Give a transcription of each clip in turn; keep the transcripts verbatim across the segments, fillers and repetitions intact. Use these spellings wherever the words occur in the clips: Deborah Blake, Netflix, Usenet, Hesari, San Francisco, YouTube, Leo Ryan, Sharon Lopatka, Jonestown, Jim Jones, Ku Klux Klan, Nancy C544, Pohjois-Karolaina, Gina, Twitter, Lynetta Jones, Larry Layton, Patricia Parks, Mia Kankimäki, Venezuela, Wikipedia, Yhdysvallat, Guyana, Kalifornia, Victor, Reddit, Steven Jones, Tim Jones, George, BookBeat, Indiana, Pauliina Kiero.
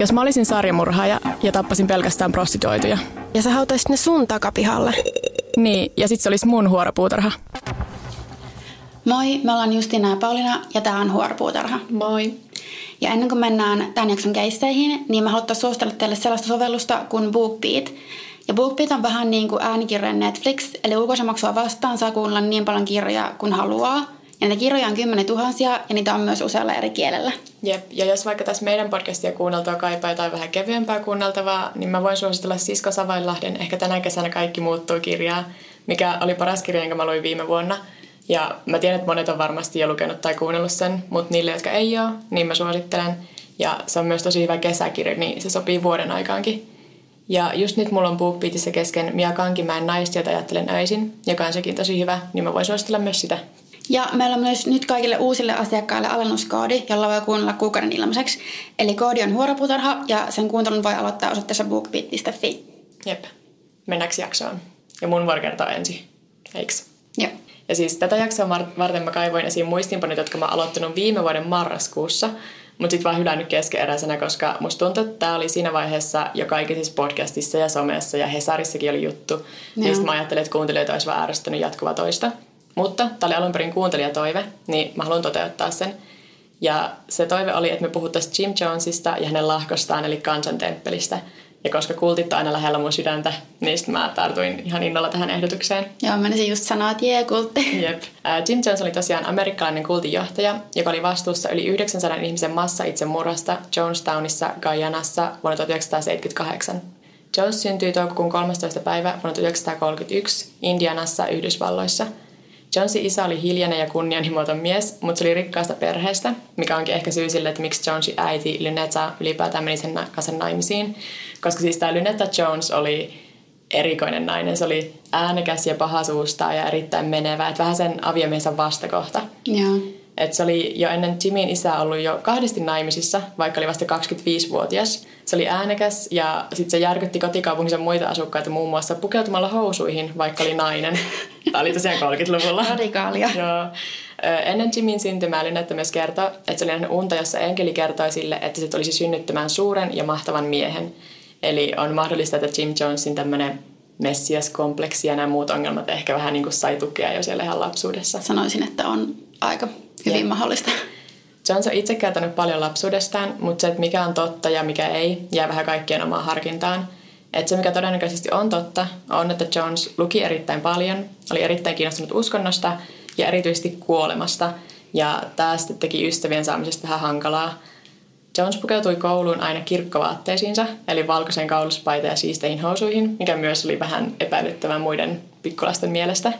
Jos mä olisin sarjamurhaaja ja tappasin pelkästään prostituoituja. Ja sä hautaisit ne sun takapihalle. Niin, ja sit se olisi mun huoropuutarha. Moi, me ollaan Justina ja Paulina ja tää on Huoropuutarha. Moi. Ja ennen kuin mennään tämän jakson keisseihin, niin mä haluan suostella teille sellaista sovellusta kuin BookBeat. Ja BookBeat on vähän niin kuin äänikirjojen Netflix, eli ulkoisemaksua vastaan saa kuunnella niin paljon kirjoja kuin haluaa. Ja niitä kirjoja on kymmenen tuhansia ja niitä on myös usealla eri kielellä. Jep, ja jos vaikka tässä meidän podcastia kuunneltua kaipaa jotain vähän kevyempää kuunneltavaa, niin mä voin suositella Sisko Savainlahden Ehkä tänä kesänä kaikki muuttuu -kirjaa, mikä oli paras kirja, jonka mä luin viime vuonna. Ja mä tiedän, että monet on varmasti jo lukenut tai kuunnellut sen, mutta niille, jotka ei ole, niin mä suosittelen. Ja se on myös tosi hyvä kesäkirja, niin se sopii vuoden aikaankin. Ja just nyt mulla on BookBeatissä kesken Mia Kankimäen Naista, jota ajattelen öisin, joka on sekin tosi hyvä, niin mä voin suositella myös sitä. Ja meillä on myös nyt kaikille uusille asiakkaille alennuskoodi, jolla voi kuunnella kuukauden ilmaiseksi. Eli koodi on Huoropuutarha ja sen kuuntelun voi aloittaa osoitteessa bookbeat piste fi. Jep. Mennäksi jaksoon. Ja mun voi kertoa ensin. Eiks? Joo. Ja siis tätä jaksoa varten mä kaivoin esiin muistinpanot, jotka mä oon aloittanut viime vuoden marraskuussa, mutta sit vaan hylännyt keskeneräisenä, koska musta tuntuu, että tää oli siinä vaiheessa jo kaikissa podcastissa ja somessa ja Hesarissakin oli juttu. Ja sit mä ajattelin, että kuuntelijoita olisi vaan ärsyttänyt jatkuva toista. Mutta tää oli alun perin kuuntelijatoive, niin mä haluan toteuttaa sen. Ja se toive oli, että me puhuttaisiin Jim Jonesista ja hänen lahkostaan, eli kansantemppelistä. Ja koska kultit on aina lähellä mun sydäntä, niin sit mä tartuin ihan innolla tähän ehdotukseen. Joo, mä menisin just sanoa, että jee, kultti. Jep. Jim Jones oli tosiaan amerikkalainen kultinjohtaja, joka oli vastuussa yli yhdeksänsadan ihmisen massa-itsemurhasta Jonestownissa, Guyanassa vuonna tuhatyhdeksänsataaseitsemänkymmentäkahdeksan. Jones syntyi toukokuun kolmastoista päivä vuonna tuhatyhdeksänsataakolmekymmentäyksi Indianassa, Yhdysvalloissa. Jonesin isä oli hiljainen ja kunnianhimoton mies, mutta se oli rikkaasta perheestä, mikä onkin ehkä syy sille, että miksi Jonesin äiti Lynetta ylipäätään meni sen kanssa naimisiin. Koska siis tämä Lynetta Jones oli erikoinen nainen. Se oli äänekäs ja paha suustaan ja erittäin menevä. Että vähän sen aviomiesän vastakohta. Joo. Et se oli jo ennen Jimin isää ollut jo kahdesti naimisissa, vaikka oli vasta kaksikymmentäviisivuotias. Se oli äänekäs ja sitten se järkytti kotikaupunkinsa muita asukkaita muun muassa pukeutumalla housuihin, vaikka oli nainen. Tämä oli tosiaan kolmekymmentäluvulla. Radikaalia. Joo. Ennen Jimin syntymää Lynetta myös kertoi, että se oli nähnyt unta, jossa enkeli kertoi sille, että se tulisi synnyttämään suuren ja mahtavan miehen. Eli on mahdollista, että Jim Jonesin tämmöinen messiaskompleksi ja nämä muut ongelmat ehkä vähän niin kuin sai tukea jo siellä ihan lapsuudessa. Sanoisin, että on aika hyvin ja mahdollista. Jones on itse kertonut paljon lapsuudestaan, mutta se, että mikä on totta ja mikä ei, jää vähän kaikkien omaan harkintaan. Että se, mikä todennäköisesti on totta, on, että Jones luki erittäin paljon, oli erittäin kiinnostunut uskonnosta ja erityisesti kuolemasta. Ja tämä sitten teki ystävien saamisesta vähän hankalaa. Jones pukeutui kouluun aina kirkkovaatteisiinsa, eli valkoiseen kauluspaitaan ja siisteihin housuihin, mikä myös oli vähän epäilyttävää muiden pikkulasten mielestä.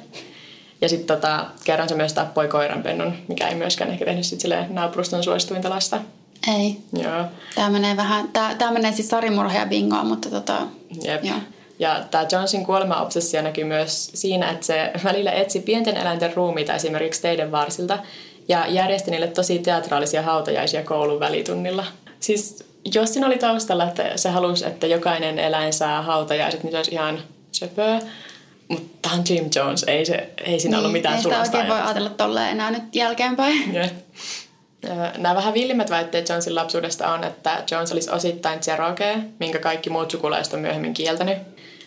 Ja sitten tota, kerran se myös tappoi koiranpennun, mikä ei myöskään ehkä tehnyt sit silleen naapuruston suosituinta lasta. Ei. Joo. Tää menee vähän, tää, tää menee siis sarimurhia bingoa, mutta tota... Jep. Joo. Ja tää Jonesin kuolema-obsessio näkyy myös siinä, että se välillä etsi pienten eläinten ruumiita esimerkiksi teiden varsilta ja järjesti niille tosi teatraalisia hautajaisia koulun välitunnilla. Siis jos siinä oli taustalla, että se halusi, että jokainen eläin saa hautajaiset, niin se olisi ihan söpöä. Mutta tämä on Jim Jones, ei, se, ei siinä niin, ollut mitään sulasta ajatusta. Ei sitä oikein voi ajatella tolleen enää nyt jälkeenpäin. Yeah. Nämä vähän villimmät väitteet Jonesin lapsuudesta on, että Jones olisi osittain Cherokee, minkä kaikki muut sukulaiset on myöhemmin kieltänyt.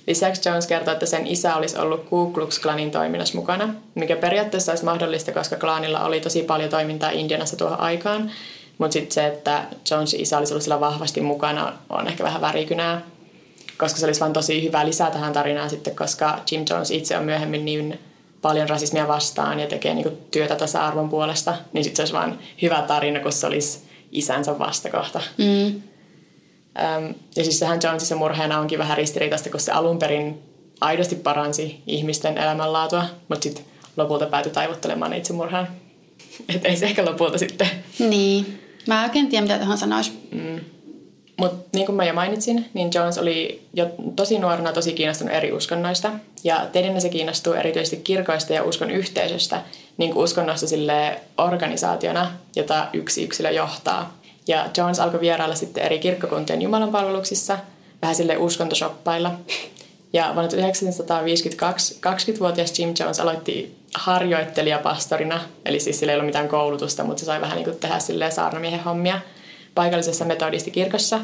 Lisäksi Jones kertoo, että sen isä olisi ollut Ku Klux Klanin toiminnassa mukana, mikä periaatteessa olisi mahdollista, koska klaanilla oli tosi paljon toimintaa Indianassa tuohon aikaan. Mutta sitten se, että Jonesin isä olisi ollut siellä vahvasti mukana, on ehkä vähän värikynää. Koska se olisi vaan tosi hyvä lisää tähän tarinaan sitten, koska Jim Jones itse on myöhemmin niin paljon rasismia vastaan ja tekee niin kuin työtä tasa-arvon puolesta, niin sitten se olisi vaan hyvä tarina, kun se olisi isänsä vastakohta. Mm. Öm, ja siis sehän Jonesissa murheena onkin vähän ristiriitaista, kun se alun perin aidosti paransi ihmisten elämänlaatua, mutta sitten lopulta päätyi taivuttelemaan itsemurhaan. Että ei se ehkä lopulta sitten. Niin. Mä en oikein tiedä, mitä tuohon sanoisi. Mm. Mutta niin kuin mä jo mainitsin, niin Jones oli jo tosi nuorena tosi kiinnostunut eri uskonnoista. Ja teidänä se kiinnostuu erityisesti kirkoista ja uskon yhteisöstä, niin kuin uskonnosta sille organisaationa, jota yksi yksilö johtaa. Ja Jones alkoi vierailla sitten eri kirkkokuntien jumalanpalveluksissa, vähän sille uskontoshoppailla. Ja vuonna tuhatyhdeksänsataaviisikymmentäkaksi kaksikymmentävuotias Jim Jones aloitti harjoittelijapastorina, eli siis sillä ei ollut mitään koulutusta, mutta se sai vähän niin kuin tehdä saarnamiehen hommia paikallisessa metodistikirkossa,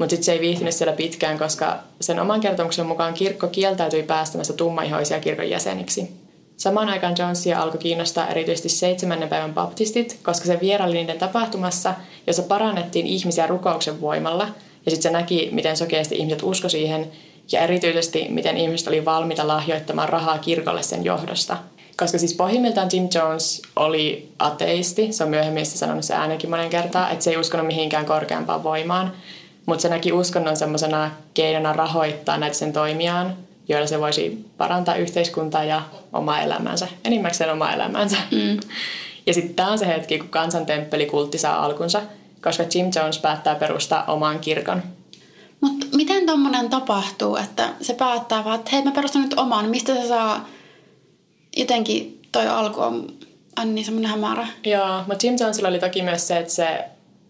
Mutta sitten se ei viihtynyt siellä pitkään, koska sen oman kertomuksen mukaan kirkko kieltäytyi päästämästä tummaihoisia kirkon jäseniksi. Samaan aikaan Jonesia alkoi kiinnostaa erityisesti seitsemännen päivän baptistit, koska se vieraili niiden tapahtumassa, jossa parannettiin ihmisiä rukouksen voimalla. Ja sitten se näki, miten sokeasti ihmiset usko siihen ja erityisesti, miten ihmiset oli valmiita lahjoittamaan rahaa kirkolle sen johdosta. Koska siis pohjimmiltaan Jim Jones oli ateisti, se on myöhemmin sanonut se äänenkin monen kertaa, että se ei uskonut mihinkään korkeampaan voimaan. Mutta se näki uskonnon semmoisena keinona rahoittaa näitä sen toimiaan, joilla se voisi parantaa yhteiskuntaa ja omaa elämäänsä, enimmäkseen omaa elämäänsä. Mm. Ja sitten tämä on se hetki, kun kansantemppelikultti saa alkunsa, koska Jim Jones päättää perustaa oman kirkon. Mutta miten tommonen tapahtuu, että se päättää vaan, että hei, mä perustan nyt oman, mistä se saa jotenkin toi alku on aina niin semmoinen hämärä. Joo, mutta Jim Jonesilla oli toki myös se, että se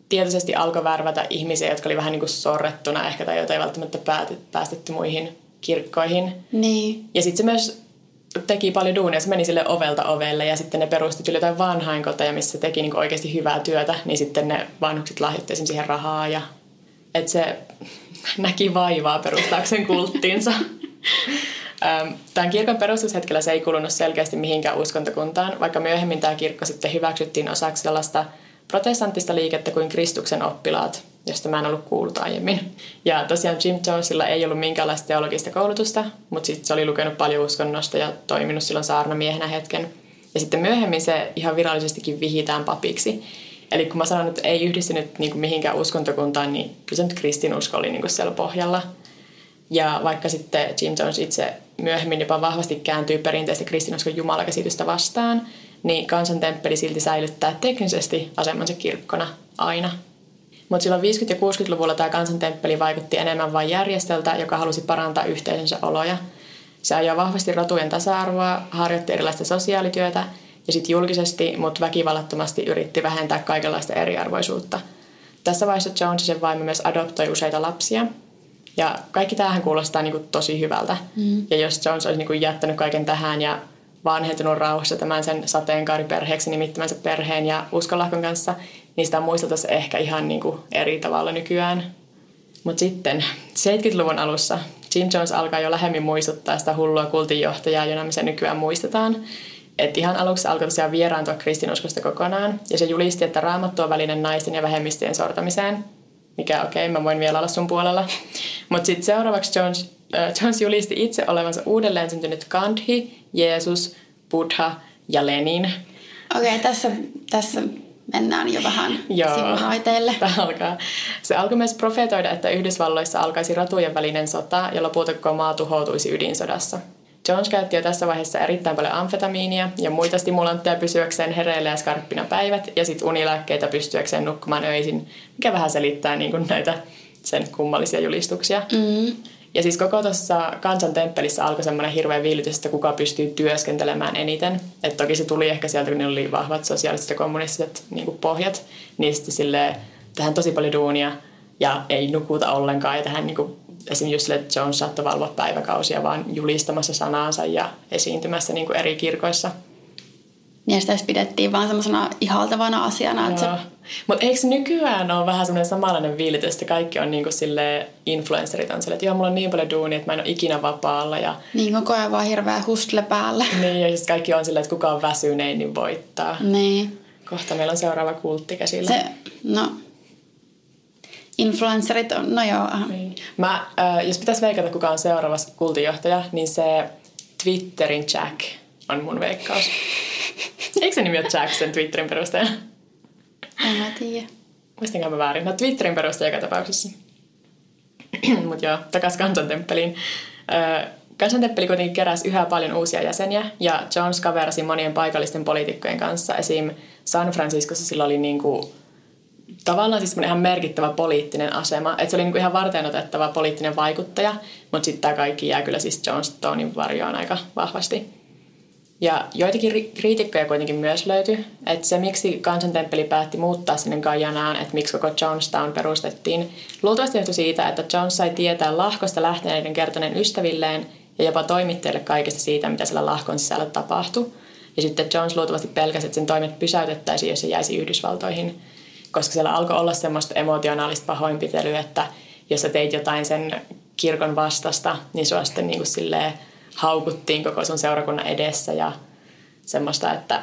tietoisesti alkoi värvätä ihmisiä, jotka oli vähän niin kuin sorrettuna ehkä tai joita ei välttämättä päästetty muihin kirkkoihin. Niin. Ja sitten se myös teki paljon duunia. Se meni sille ovelta ovelle ja sitten ne perustit yli jotain vanhainkoteja, missä se teki niin kuin oikeasti hyvää työtä. Niin sitten ne vanhukset lahjoitti esimerkiksi siihen rahaa. Ja... Että se näki vaivaa perustaakseen kulttiinsa. Tämän kirkon perustushetkellä se ei kulunut selkeästi mihinkään uskontokuntaan, vaikka myöhemmin tämä kirkko sitten hyväksyttiin osaksi sellaista protestanttista liikettä kuin Kristuksen oppilaat, josta mä en ollut kuullut aiemmin. Ja tosiaan Jim Jonesilla ei ollut minkäänlaista teologista koulutusta, mutta sitten se oli lukenut paljon uskonnosta ja toiminut silloin saarnamiehenä hetken. Ja sitten myöhemmin se ihan virallisestikin vihitään papiksi. Eli kun mä sanon, että ei yhdistynyt niinku mihinkään uskontokuntaan, niin kyllä se nyt kristinusko oli niinku siellä pohjalla. Ja vaikka sitten Jim Jones itse myöhemmin jopa vahvasti kääntyy perinteistä kristinuskon jumalakäsitystä vastaan, niin kansantemppeli silti säilyttää teknisesti asemansa kirkkona aina. Mutta silloin viisikymmentä- ja kuusikymmentäluvulla tämä kansantemppeli vaikutti enemmän vain järjestöltä, joka halusi parantaa yhteisönsä oloja. Se ajoi vahvasti rotujen tasa-arvoa, harjoitti erilaista sosiaalityötä ja sitten julkisesti, mutta väkivallattomasti yritti vähentää kaikenlaista eriarvoisuutta. Tässä vaiheessa Jones ja sen vaimo myös adoptoi useita lapsia. Ja kaikki tämähän kuulostaa niinku tosi hyvältä. Mm. Ja jos Jones olisi niinku jättänyt kaiken tähän ja vanhentunut rauhassa tämän sen sateenkaariperheeksi nimittämänsä perheen ja uskonlahkon kanssa, niin sitä muisteltaisiin ehkä ihan niinku eri tavalla nykyään. Mutta sitten seitsemänkymmentäluvun alussa Jim Jones alkaa jo lähemmin muistuttaa sitä hullua kultinjohtajaa, jona me se nykyään muistetaan. Että ihan aluksi alkoi tosiaan vieraantua kristinuskosta kokonaan, ja se julisti, että Raamattu on väline naisten ja vähemmistöjen sortamiseen, mikä okei, okay, mä voin vielä olla sun puolella. Mutta sitten seuraavaksi Jones, äh, Jones julisti itse olevansa uudelleen syntynyt Gandhi, Jeesus, Buddha ja Lenin. Okei, okay, tässä, tässä mennään jo vähän sivuraiteille. Tämä alkaa. Se alkoi myös profeetoida, että Yhdysvalloissa alkaisi ratujen välinen sota, ja lopulta koko maa tuhoutuisi ydinsodassa. Jones käytti jo tässä vaiheessa erittäin paljon amfetamiinia ja muita stimulantteja pysyäkseen hereillä ja skarppina päivät ja sitten unilääkkeitä pystyäkseen nukkumaan öisin, mikä vähän selittää niin kuin näitä sen kummallisia julistuksia. Mm. Ja siis koko tuossa kansantemppelissä alkoi semmoinen hirveä viilytys, että kuka pystyy työskentelemään eniten. Et toki se tuli ehkä sieltä, kun ne oli vahvat sosiaaliset ja kommunistiset niin kuin pohjat, niin sitten silleen tähän tosi paljon duunia ja ei nukuta ollenkaan ja tähän niin kuin esimerkiksi just Jones saattoi valvoa päiväkausia vaan julistamassa sanaansa ja esiintymässä niin kuin eri kirkoissa. Ja sitä pidettiin vaan semmoisena ihaltavana asiana. No. Se... Mutta eikö nykyään ole vähän semmoinen samanlainen viilitys, että kaikki on niin kuin silleen, influencerit on silleen, että joo, mulla on niin paljon duunia, että mä en ole ikinä vapaalla. Ja... Niin, koko ajan vaan hirveä hustle päällä. Niin, ja just kaikki on silleen, että kuka on väsynein, niin voittaa. Niin. Kohta meillä on seuraava kultti käsillä. Se, no... Influencerit on, no joo. Niin. Mä, äh, jos pitäisi veikata, kuka on seuraava kultinjohtaja, niin se Twitterin Jack on mun veikkaus. Eikö se nimi ole Jack sen Twitterin perusteella? En mä tiedä. Muistankaan mä väärin. No Twitterin perusteella joka tapauksessa. Mut joo, takas kansantemppeliin. Äh, Kansantemppeli kuitenkin keräsi yhä paljon uusia jäseniä, ja Jones kaverasi monien paikallisten poliitikkojen kanssa. Esim. San Franciscossa sillä oli niinku... Tavallaan siis ihan merkittävä poliittinen asema. Että se oli niinku ihan varteenotettava poliittinen vaikuttaja, mutta sitten tämä kaikki jää kyllä siis Jonestownin varjoon aika vahvasti. Ja joitakin ri- kriitikkoja kuitenkin myös löytyi. Että se, miksi kansantemppeli päätti muuttaa sinne Guyanaan, että miksi koko Jonestown perustettiin, luultavasti johtui siitä, että Jones sai tietää lahkosta lähteneiden kertoneen ystävilleen ja jopa toimittajille kaikesta siitä, mitä siellä lahkon sisällä tapahtui. Ja sitten Jones luultavasti pelkäsi, että sen toimet pysäytettäisiin, jos se jäisi Yhdysvaltoihin. Koska siellä alkoi olla semmoista emotionaalista pahoinpitelyä, että jos sä teit jotain sen kirkon vastasta, niin sua sitten niin kuin silleen haukuttiin koko sun seurakunnan edessä ja semmoista, että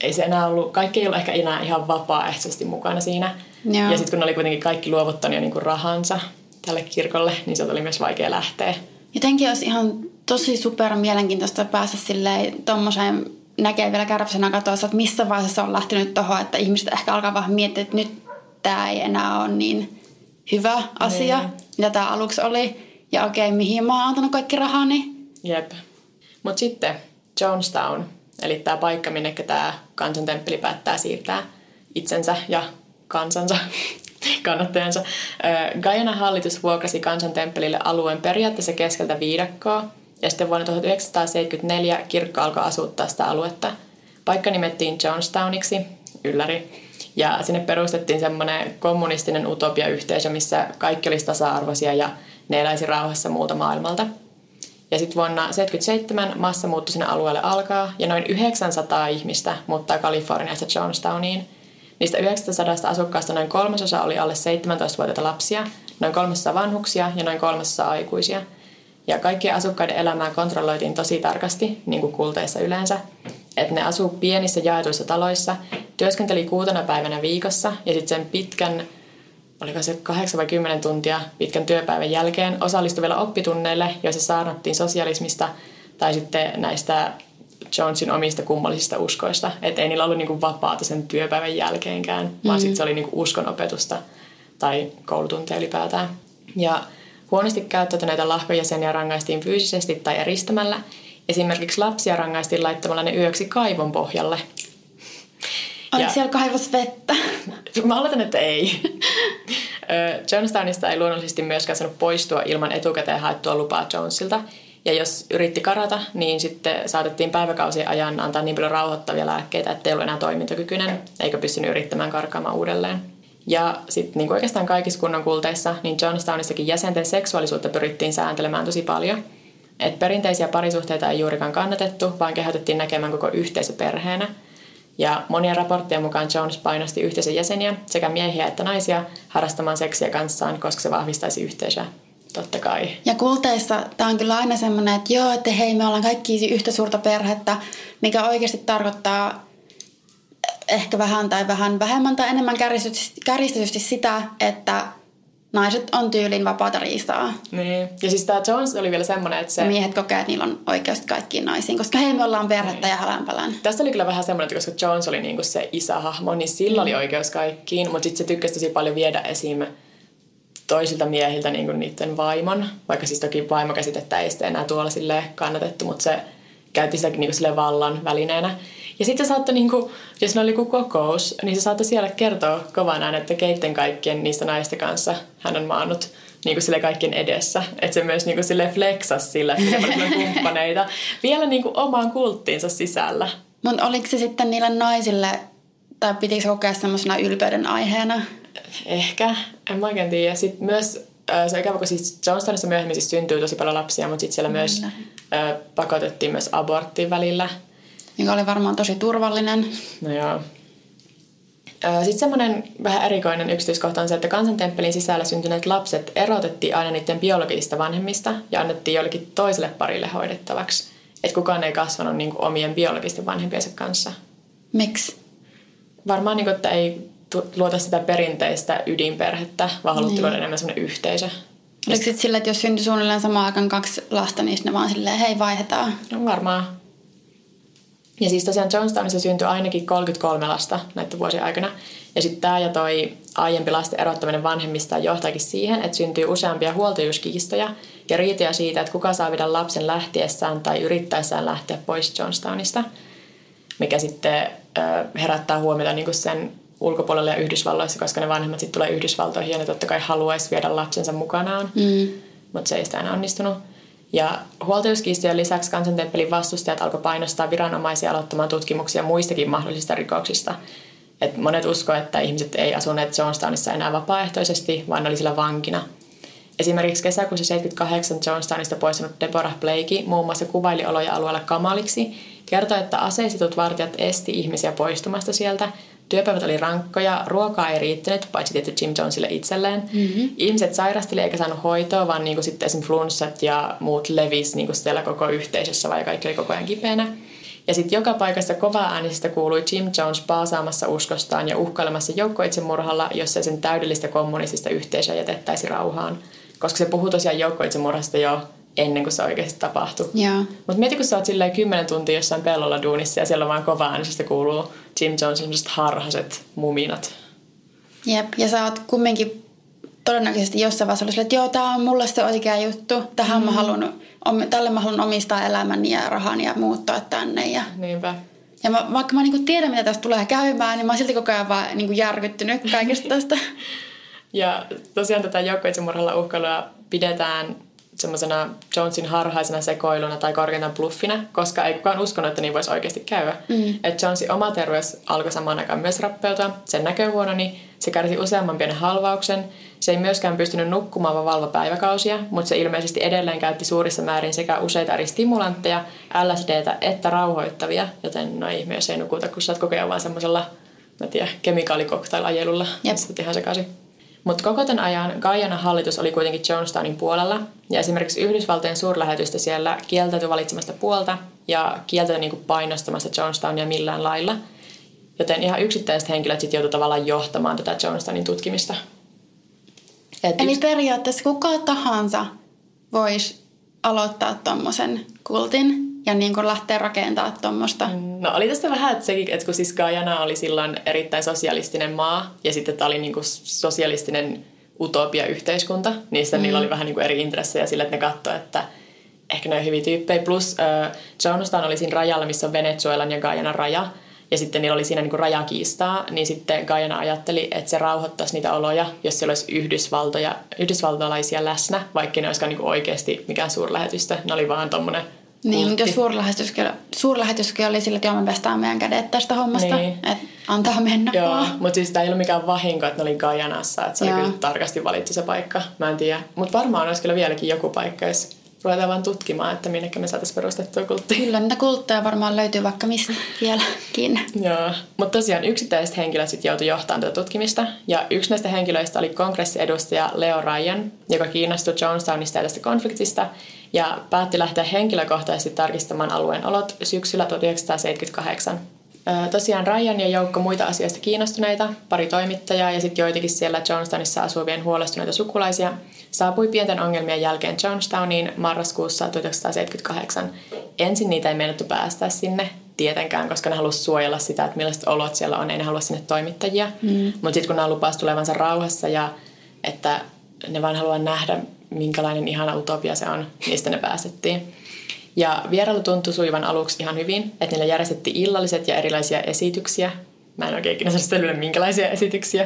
ei se enää ollut, kaikki ei ollut ehkä enää ihan vapaaehtoisesti mukana siinä. Joo. Ja sitten kun ne oli kuitenkin kaikki luovuttanut jo niin kuin rahansa tälle kirkolle, niin se oli myös vaikea lähteä. Jotenkin olisi ihan tosi super mielenkiintoista päästä silleen tommoseen, näkee vielä kärpäsenä katossa, että missä vaiheessa on lähtenyt tohon, että ihmiset ehkä alkaa vähän miettiä, että nyt tämä ei enää ole niin hyvä asia, mm. mitä tämä aluksi oli. Ja okei, mihin mä oon antanut kaikki rahani. Jep. Mut sitten Jonestown, eli tämä paikka, minne tämä kansantemppeli päättää siirtää itsensä ja kansansa, kannattajansa. Guyanan hallitus vuokrasi kansantemppelille alueen periaatteessa keskeltä viidakkoa, ja sitten vuonna tuhatyhdeksänsataaseitsemänkymmentäneljä kirkko alkoi asuttaa sitä aluetta. Paikka nimettiin Jonestowniksi, ylläri, ja sinne perustettiin semmoinen kommunistinen utopiayhteisö, missä kaikki olisi tasa-arvoisia ja ne eläisi rauhassa muuta maailmalta. Ja sitten vuonna tuhatyhdeksänsataaseitsemänkymmentäseitsemän massa muuttui sinne alueelle alkaa, ja noin yhdeksänsataa ihmistä muuttaa Kaliforniasta Jonestowniin. Niistä yhdeksänsataa asukkaasta noin kolmasosa oli alle seitsemäntoistavuotiaita lapsia, noin kolmasosa vanhuksia ja noin kolmasosa aikuisia. Ja kaikkien asukkaiden elämää kontrolloitiin tosi tarkasti, niin kuin kulteissa yleensä. Että ne asuu pienissä jaetuissa taloissa, työskenteli kuutena päivänä viikossa ja sitten sen pitkän, oliko se kahdeksan vai kymmenen tuntia pitkän työpäivän jälkeen osallistui vielä oppitunneille, joissa saarnattiin sosialismista tai sitten näistä Jonesin omista kummallisista uskoista. Että ei niillä ollut niinku vapaata sen työpäivän jälkeenkään, vaan mm-hmm. sitten se oli niinku uskonopetusta tai koulutunteja ylipäätään. Ja huonosti käyttäytyneitä lahkojäseniä rangaistiin fyysisesti tai eristämällä. Esimerkiksi lapsia rangaistiin laittamalla ne yöksi kaivon pohjalle. Oliko ja siellä kaivossa vettä? Mä oletan, että ei. Jonestownista ei luonnollisesti myöskään saanut poistua ilman etukäteen haettua lupaa Jonesilta. Ja jos yritti karata, niin sitten saatettiin päiväkausien ajan antaa niin paljon rauhoittavia lääkkeitä, ettei ollut enää toimintakykyinen, eikä pystynyt yrittämään karkaamaan uudelleen. Ja sitten niin oikeastaan kaikissa kunnon kulteissa, niin Jonestownissakin jäsenten seksuaalisuutta pyrittiin sääntelemään tosi paljon. Et perinteisiä parisuhteita ei juurikaan kannatettu, vaan kehotettiin näkemään koko yhteisö perheenä. Ja monien raporttien mukaan Jones painosti yhteisön jäseniä, sekä miehiä että naisia, harrastamaan seksiä kanssaan, koska se vahvistaisi yhteisöä. Totta kai. Ja kulteissa tämä on kyllä aina semmoinen, että joo, että hei, me ollaan kaikki yhtä suurta perhettä, mikä oikeasti tarkoittaa ehkä vähän tai vähän vähemmän tai enemmän kärjistetysti sitä, että naiset on tyylin vapaata riistaa. Niin. Ja siis tämä Jones oli vielä semmoinen, että se miehet kokee, että niillä on oikeus kaikkiin naisiin, koska hei, me ollaan perhettä niin. Ja halänpälän. Tästä oli kyllä vähän semmoinen, että koska Jones oli niinku se isähahmo, niin sillä mm. oli oikeus kaikkiin, mutta sitten se tykkäsi tosi paljon viedä esim. Toisilta miehiltä niinku niiden vaimon, vaikka siis toki vaimokäsitettä ei sitten enää tuolla silleen kannatettu, mutta se käytti sitäkin niinku silleen vallan välineenä. Ja sitten se saattoi, niinku, jos meillä oli joku kokous, niin se saattoi siellä kertoa kovan äänen, että keitten kaikkien niistä naisten kanssa hän on maannut niinku sille kaikkien edessä. Että se myös niinku sille fleksasi sillä, että ne oli kumppaneita vielä niinku omaan kulttiinsa sisällä. Mutta oliko se sitten niille naisille, tai pitikö se kokea semmoisena ylpeyden aiheena? Ehkä, en mä oikein tiedä. Sitten myös, se on ikävä, kun siis Jonestownissa myöhemmin siis syntyy tosi paljon lapsia, mutta sitten siellä myös äh, pakotettiin myös aborttiin välillä. Mikä oli varmaan tosi turvallinen. No joo. Sitten semmoinen vähän erikoinen yksityiskohta on se, että kansantemppelin sisällä syntyneet lapset erotettiin aina niiden biologisista vanhemmista ja annettiin jollekin toiselle parille hoidettavaksi. Että kukaan ei kasvanut niinku omien biologisten vanhempiensa kanssa. Miksi? Varmaan, niinku, että ei luota sitä perinteistä ydinperhettä, vaan haluttiin luoda enemmän semmoinen yhteisö. Oliko sitten sillä, että jos syntyi suunnilleen samaan aikaan kaksi lasta, niin ne vaan silleen, hei, vaihdetaan? No varmaan. Ja siis tosiaan Jonestownissa syntyi ainakin kolmekymmentäkolme lasta näiden vuosien aikana. Ja sitten tämä ja toi aiempi lasten erottaminen vanhemmistaan johtaakin siihen, että syntyy useampia huoltajuuskiistoja ja riitoja siitä, että kuka saa viedä lapsen lähtiessään tai yrittäessään lähteä pois Jonestownista, mikä sitten herättää huomiota niinku sen ulkopuolella ja Yhdysvalloissa, koska ne vanhemmat sitten tulee Yhdysvaltoihin ja ne totta kai haluaisi viedä lapsensa mukanaan, mm. mutta se ei sitä enää onnistunut. Ja huoltajuuskiistojen lisäksi kansantemppelin vastustajat alkoi painostaa viranomaisia aloittamaan tutkimuksia muistakin mahdollisista rikoksista. Et monet uskoo, että ihmiset ei asuneet Jonestownissa enää vapaaehtoisesti, vaan oli siellä vankina. Esimerkiksi kesäkuussa seitsemänkymmentäkahdeksan Jonestownista poistunut Deborah Blake muun muassa kuvaili oloja alueella kamaliksi, kertoi, että aseistetut vartijat esti ihmisiä poistumasta sieltä, Työpäivät oli rankkoja, ruokaa ei riittänyt, paitsi tietysti Jim Jonesille itselleen. Mm-hmm. Ihmiset sairasteli eikä saanut hoitoa, vaan niin kuin sitten esimerkiksi flunssat ja muut levisi niin kuin siellä koko yhteisössä, vai kaikki oli koko ajan kipeänä. Ja sitten joka paikassa kovaa äänisistä kuului Jim Jones paasaamassa uskostaan ja uhkailemassa joukkoitsemurhalla, jos ei sen täydellistä kommunistista yhteisöä jätettäisi rauhaan. Koska se puhuu tosiaan joukkoitsemurhasta jo ennen kuin se oikeasti tapahtui. Mutta mieti, kun sä oot silleen kymmenen tuntia jossain pellolla duunissa ja siellä on vaan kovaa äänisistä kuuluu Jim Jones sellaiset harhaset muminat. Jep, ja sä oot kumminkin todennäköisesti jossain vaiheessa ollut silleen, että joo, tää on mulle se oikea juttu. Tähän mm. mä haluun, tälle mä haluan omistaa elämäni ja rahani ja muuttaa tänne. Ja... Niinpä. Ja mä, vaikka mä niinku tiedän, mitä tästä tulee käymään, niin mä oon silti koko ajan vaan niinku järkyttynyt kaikesta tästä. Ja tosiaan tätä joukkoitsemurhalla uhkailua pidetään semmoisena Jonesin harhaisena sekoiluna tai korkeintaan bluffina, koska ei kukaan uskonut, että niin voisi oikeasti käydä. Mm. Että Jonesin oma terveys alkoi samaan aikaan myös rappeutua, sen näköhuononi, se kärsi useamman pienen halvauksen, se ei myöskään pystynyt nukkumaan vaan valva päiväkausia, mutta se ilmeisesti edelleen käytti suurissa määrin sekä useita eri stimulantteja, L S D:tä että rauhoittavia, joten no ihme, jos ei nukuta, kun sä oot kokea vaan semmoisella, mä tiedän, kemikaalikoktail-ajelulla, missä ihan sekaisin. Mutta koko tämän ajan Guyanan hallitus oli kuitenkin Jonestownin puolella ja esimerkiksi Yhdysvaltojen suurlähetystä siellä kieltäytyi valitsemasta puolta ja kieltäytyi niinku painostamasta Jonestownia millään lailla. Joten ihan yksittäiset henkilöt sitten joutui tavallaan johtamaan tätä Jonestownin tutkimista. Et Eli yks... periaatteessa kuka tahansa voisi aloittaa tommosen kultin ja niin kuin lähtee rakentamaan tuommoista. No oli tästä vähän, että sekin, että kun siis Guyana oli silloin erittäin sosialistinen maa, ja sitten tämä oli niin kuin sosialistinen utopia-yhteiskunta, niin mm. niillä oli vähän niin kuin eri intressejä sillä, että ne katsoi, että ehkä ne on hyviä tyyppejä. Plus äh, Jonestown oli siinä rajalla, missä on Venezuelan ja Guyanan raja, ja sitten niillä oli siinä niin kuin rajakiistaa, niin sitten Guyana ajatteli, että se rauhoittaisi niitä oloja, jos siellä olisi Yhdysvaltoja, yhdysvaltalaisia läsnä, vaikka ne olisikaan niin kuin oikeasti mikään suurlähetystä. Ne oli vaan tuommoinen... Niin, mutta jos suurlähetyskin oli sillä, että joo, me pestään meidän kädet tästä hommasta, niin. Että antaa mennä. Joo, vaan. Mutta siis tämä ei ollut mikään vahinko, että ne oli Guyanassa, että se joo. oli kyllä tarkasti valittu se paikka, mä en tiedä. Mutta varmaan olisi kyllä vieläkin joku paikka, jos ruvetaan vaan tutkimaan, että minnekä me saataisiin perustettua kulttia. Kyllä, niitä kultteja varmaan löytyy vaikka mistä vieläkin. Joo, mutta tosiaan yksittäiset henkilöt sitten joutui johtamaan tätä tutkimista, ja yksi näistä henkilöistä oli kongressiedustaja Leo Ryan, joka kiinnostui Jonestownista ja tästä konfliktista, ja päätti lähteä henkilökohtaisesti tarkistamaan alueen olot syksyllä tuhatyhdeksänsataaseitsemänkymmentäkahdeksan. Öö, tosiaan Ryan ja joukko muita asioista kiinnostuneita, pari toimittajaa ja sitten joitakin siellä Jonestownissa asuvien huolestuneita sukulaisia saapui pienten ongelmien jälkeen Jonestowniin marraskuussa tuhatyhdeksänsataaseitsemänkymmentäkahdeksan. Ensin niitä ei meinattu päästä sinne tietenkään, koska ne halusi suojella sitä, että millaiset olot siellä on, ei ne halua sinne toimittajia. Mm. Mutta sitten kun nämä lupasivat tulevansa rauhassa ja että ne vaan haluaa nähdä, minkälainen ihana utopia se on, mistä ne päästettiin. Ja vierailu tuntui sujuvan aluksi ihan hyvin, että niillä järjestettiin illalliset ja erilaisia esityksiä. Mä en oikein ikinä saa selville, minkälaisia esityksiä,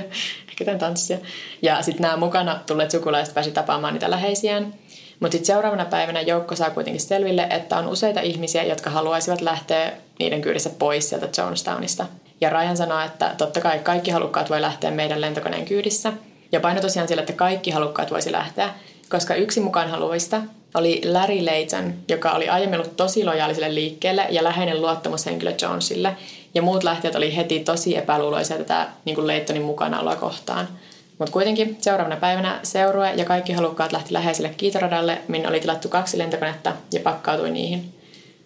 ehkä jotain tanssia. Ja sitten nämä mukana tulleet sukulaiset pääsi tapaamaan niitä läheisiään. Mutta sitten seuraavana päivänä joukko saa kuitenkin selville, että on useita ihmisiä, jotka haluaisivat lähteä niiden kyydissä pois sieltä Jonestownista. Ja Ryan sanoi, että totta kai kaikki halukkaat voi lähteä meidän lentokoneen kyydissä. Ja paino tosiaan sillä, että kaikki halukkaat voisi lähteä, koska yksi mukaan haluista oli Larry Layton, joka oli aiemmin ollut tosi lojaaliselle liikkeelle ja läheinen luottamushenkilö Jonesille. Ja muut lähtijät oli heti tosi epäluuloisia tätä niin kuin Laytonin mukanaoloa kohtaan. Mutta kuitenkin seuraavana päivänä seurue ja kaikki halukkaat lähti läheiselle kiitoradalle, minne oli tilattu kaksi lentokonetta ja pakkautui niihin.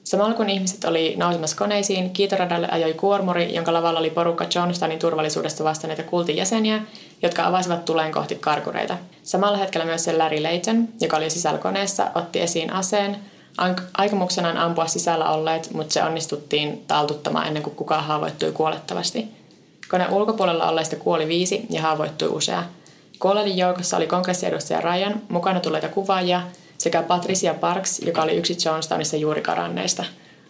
Samalla kun ihmiset oli nousemassa koneisiin, kiitoradalle ajoi kuormuri, jonka lavalla oli porukka Jonestownin turvallisuudesta vastanneita kultin jäseniä, jotka avasivat tuleen kohti karkureita. Samalla hetkellä myös se Larry Layton, joka oli sisällä koneessa, otti esiin aseen. Aikomuksenaan ampua sisällä olleet, mutta se onnistuttiin taltuttamaan ennen kuin kukaan haavoittui kuolettavasti. Koneen ulkopuolella olleista kuoli viisi ja haavoittui usea. Kuolleiden joukossa oli kongressiedustaja Ryan, mukana tulleita kuvaajia, sekä Patricia Parks, joka oli yksi Jonestownissa juuri karanneista.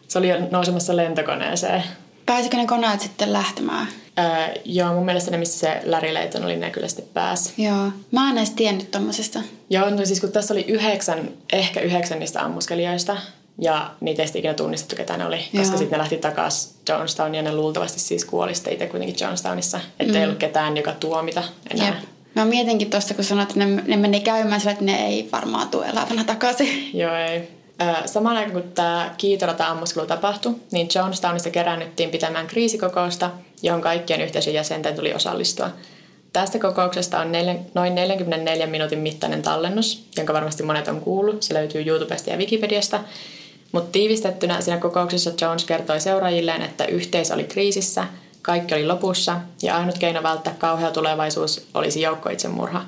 Se oli jo nousemassa lentokoneeseen. Pääsikö ne koneet sitten lähtemään? Öö, joo, mun mielestä ne, missä se Larry Layton oli, ne kyllä sitten pääsi. Joo, mä en edes tiennyt tommosesta. Joo, no siis kun tässä oli yhdeksän, ehkä yhdeksän niistä ammuskelijoista, ja niitä ei sitten ikinä tunnistettu, ketä ne oli, koska sitten ne lähti takaisin Jonestowniin, ja ne luultavasti siis kuoli sitten itse kuitenkin Jonestownissa, ettei mm. ollut ketään, joka tuomita enää. Jep. Mä mietinkin tuosta, kun sanoit, että ne, ne meni käymään sillä, että ne ei varmaan tule elävänä takaisin. Joo, ei. Samaan aikaan, kun tämä kiitolata ammuskelu tapahtui, niin Jonestownissa keräännyttiin pitämään kriisikokousta, johon kaikkien yhteisön jäsenten tuli osallistua. Tästä kokouksesta on neljä, noin neljänkymmenenneljän minuutin mittainen tallennus, jonka varmasti monet on kuullut. Se löytyy YouTubesta ja Wikipediasta. Mutta tiivistettynä siinä kokouksessa Jones kertoi seuraajilleen, että yhteisö oli kriisissä, kaikki oli lopussa ja ainut keino välttää kauhea tulevaisuus olisi joukkoitsemurha.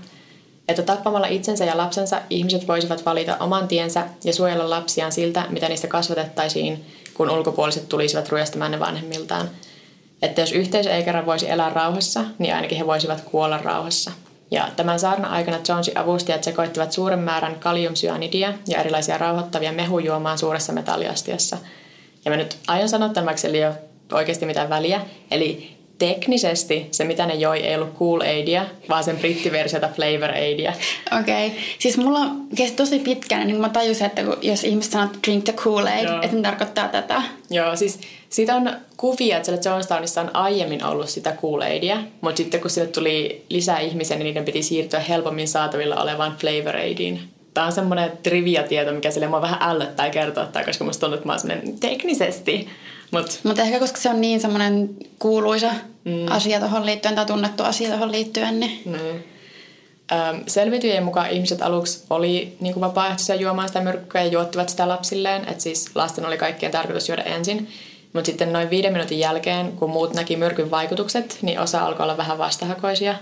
Että tappamalla itsensä ja lapsensa ihmiset voisivat valita oman tiensä ja suojella lapsiaan siltä, mitä niistä kasvatettaisiin, kun ulkopuoliset tulisivat ryöstämään ne vanhemmiltaan. Että jos yhteisö ei kerran voisi elää rauhassa, niin ainakin he voisivat kuolla rauhassa. Ja tämän saarnan aikana Jonesin avustajat sekoittivat suuren määrän kaliumsyanidia ja erilaisia rauhoittavia mehujuomaan suuressa metalliastiassa. Ja mä nyt aion sanoa tämän, vaikka ei ole oikeasti mitään väliä. Eli teknisesti se, mitä ne joi, ei ollut Cool Aidia, vaan sen brittiversiota Flavor Aidia. Okei. Okay. Siis mulla kesti tosi pitkään, niin mä tajusin, että jos ihmiset sanoo drink the Cool Aid, no. että ne tarkoittaa tätä. Joo, siis siitä on kuvia, että siellä Jonestownissa on aiemmin ollut sitä Cool Aidia, mutta sitten kun sille tuli lisää ihmisiä, niin niiden piti siirtyä helpommin saatavilla olevaan Flavor Aidiin. Tämä on semmoinen trivia-tieto, mikä sille mua vähän ällöttää kertoa, koska musta tuntuu, että mä oon semmoinen teknisesti. Mutta Mut ehkä koska se on niin semmoinen kuuluisa mm. asia tuohon liittyen tai tunnettu asia tuohon liittyen. Niin. Mm. Öm, selvityjen mukaan ihmiset aluksi oli niin vapaaehtoisia juomaan sitä myrkkyä ja juottivat sitä lapsilleen. Et siis lasten oli kaikkien tarkoitus juoda ensin. Mutta sitten noin viiden minuutin jälkeen, kun muut näki myrkyn vaikutukset, niin osa alkoi olla vähän vastahakoisia.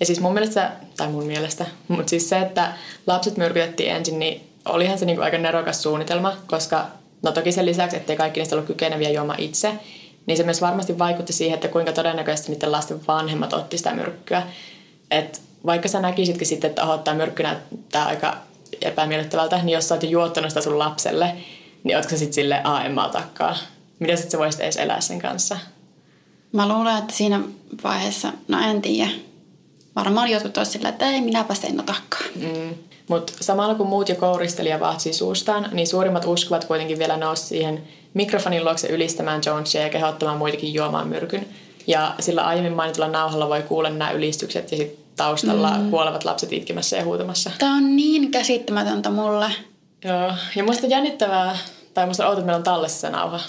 Ja siis mun mielestä, tai mun mielestä, mutta siis se, että lapset myrkytettiin ensin, niin olihan se niinku aika nerokas suunnitelma, koska no toki sen lisäksi, ettei kaikki niistä ollut kykeneviä juomaan itse, niin se myös varmasti vaikutti siihen, että kuinka todennäköisesti niiden lasten vanhemmat otti sitä myrkkyä. Et vaikka sä näkisitkin sitten, että oho, tämä myrkky näyttää aika epämiellyttävältä, niin jos sä oot jo juottanut sitä sun lapselle, niin ootko sä sitten silleen, aa en mä otakaan. Miten sitten sä voisit edes elää sen kanssa? Mä luulen, että siinä vaiheessa, no en tiedä. Varmaan jotkut olisivat silleen, että ei minäpäs en otakaan. Mm. Mutta samalla kun muut jo kouristeli ja vahtsi suustaan, niin suurimmat uskovat kuitenkin vielä nousi siihen mikrofonin luokse ylistämään Jonesia ja kehottamaan muitakin juomaan myrkyn. Ja sillä aiemmin mainitulla nauhalla voi kuulla nämä ylistykset ja sitten taustalla mm. kuolevat lapset itkemässä ja huutamassa. Tämä on niin käsittämätöntä mulle. Joo, ja musta jännittävää, tai musta outo, että meillä on tallessa se nauha.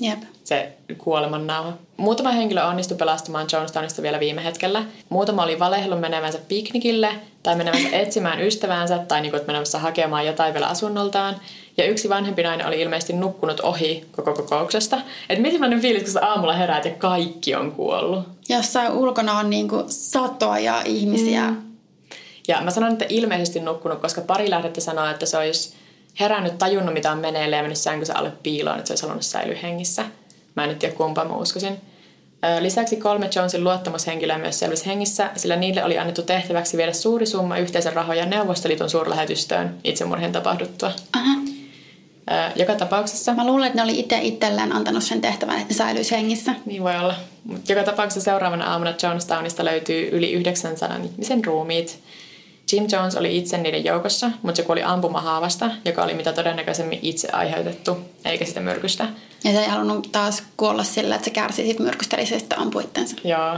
Jep. Se kuoleman nauha. Muutama henkilö onnistui pelastamaan Jonestownista vielä viime hetkellä. Muutama oli valehellut menevänsä piknikille tai menevänsä etsimään ystäväänsä tai niin kuin, menevänsä hakemaan jotain vielä asunnoltaan. Ja yksi vanhempi nainen oli ilmeisesti nukkunut ohi koko kokouksesta. Et miten mä nyt fiilis, kun sä aamulla heräät ja kaikki on kuollut? Jossain ulkona on niin kuin satoja ihmisiä. Mm. Ja mä sanon, että ilmeisesti nukkunut, koska pari lähdettä sanoo, että se olisi herännyt, tajunnut mitä on meneillä ja mennyt sänkynsä alle piiloon, että se olisi halunnut säilyä hengissä. Mä en nyt tiedä kumpaan mä uskoisin. Lisäksi kolme Jonesin luottamushenkilöä myös selvisi hengissä, sillä niille oli annettu tehtäväksi viedä suuri summa yhteisen rahoja Neuvostoliiton suurlähetystöön itsemurhien tapahduttua. Aha. Joka tapauksessa... Mä luulen, että ne oli itse itsellään antanut sen tehtävän, että ne säilyisi hengissä. Niin voi olla. Joka tapauksessa seuraavana aamuna Jonestownista löytyy yli yhdeksänsadan ihmisen ruumiit. Jim Jones oli itse niiden joukossa, mutta se kuoli ampumahaavasta, joka oli mitä todennäköisemmin itse aiheutettu, eikä sitä myrkystä. Ja se ei halunnut taas kuolla sillä, että se kärsi siitä myrkystä, eli se sitten ampui itseensä. Joo.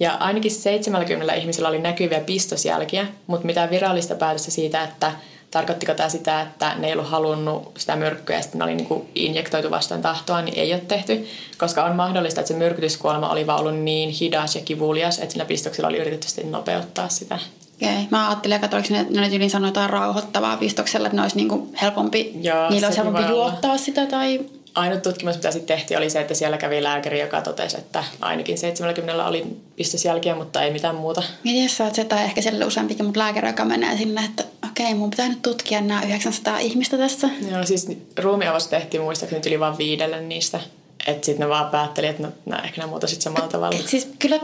Ja ainakin seitsemänkymmentä ihmisellä oli näkyviä pistosjälkiä, mutta mitään virallista päätöstä siitä, että tarkoittiko tämä sitä, että ne ei ollut halunnut sitä myrkkyä ja sitten ne oli niin kuin injektoitu vastoin tahtoa, niin ei ole tehty. Koska on mahdollista, että se myrkytyskuolema oli vaan ollut niin hidas ja kivulias, että sillä pistoksilla oli yritetty sitten nopeuttaa sitä. Okei. Mä ajattelin, että oliko ne, ne yli sanoa jotain rauhoittavaa pistoksella, että ne olisi niinku helpompi, joo, niillä olisi helpompi juottaa sitä. Tai... Ainut tutkimus, mitä sitten tehtiin, oli se, että siellä kävi lääkäri, joka totesi, että ainakin seitsemänkymmentä oli pistosjälkiä, mutta ei mitään muuta. Miten jos sä oot se, tai ehkä siellä useampikin, mutta lääkäri, joka menee sinne, että okei, mun pitää nyt tutkia nämä yhdeksänsataa ihmistä tässä. Joo, siis ruumiavaus tehtiin muistaakseni yli vaan viidelle niistä. Että sitten ne vaan päätteli, että no, nää, ehkä nämä muuta sitten samalla tavalla. Et, siis kyllä,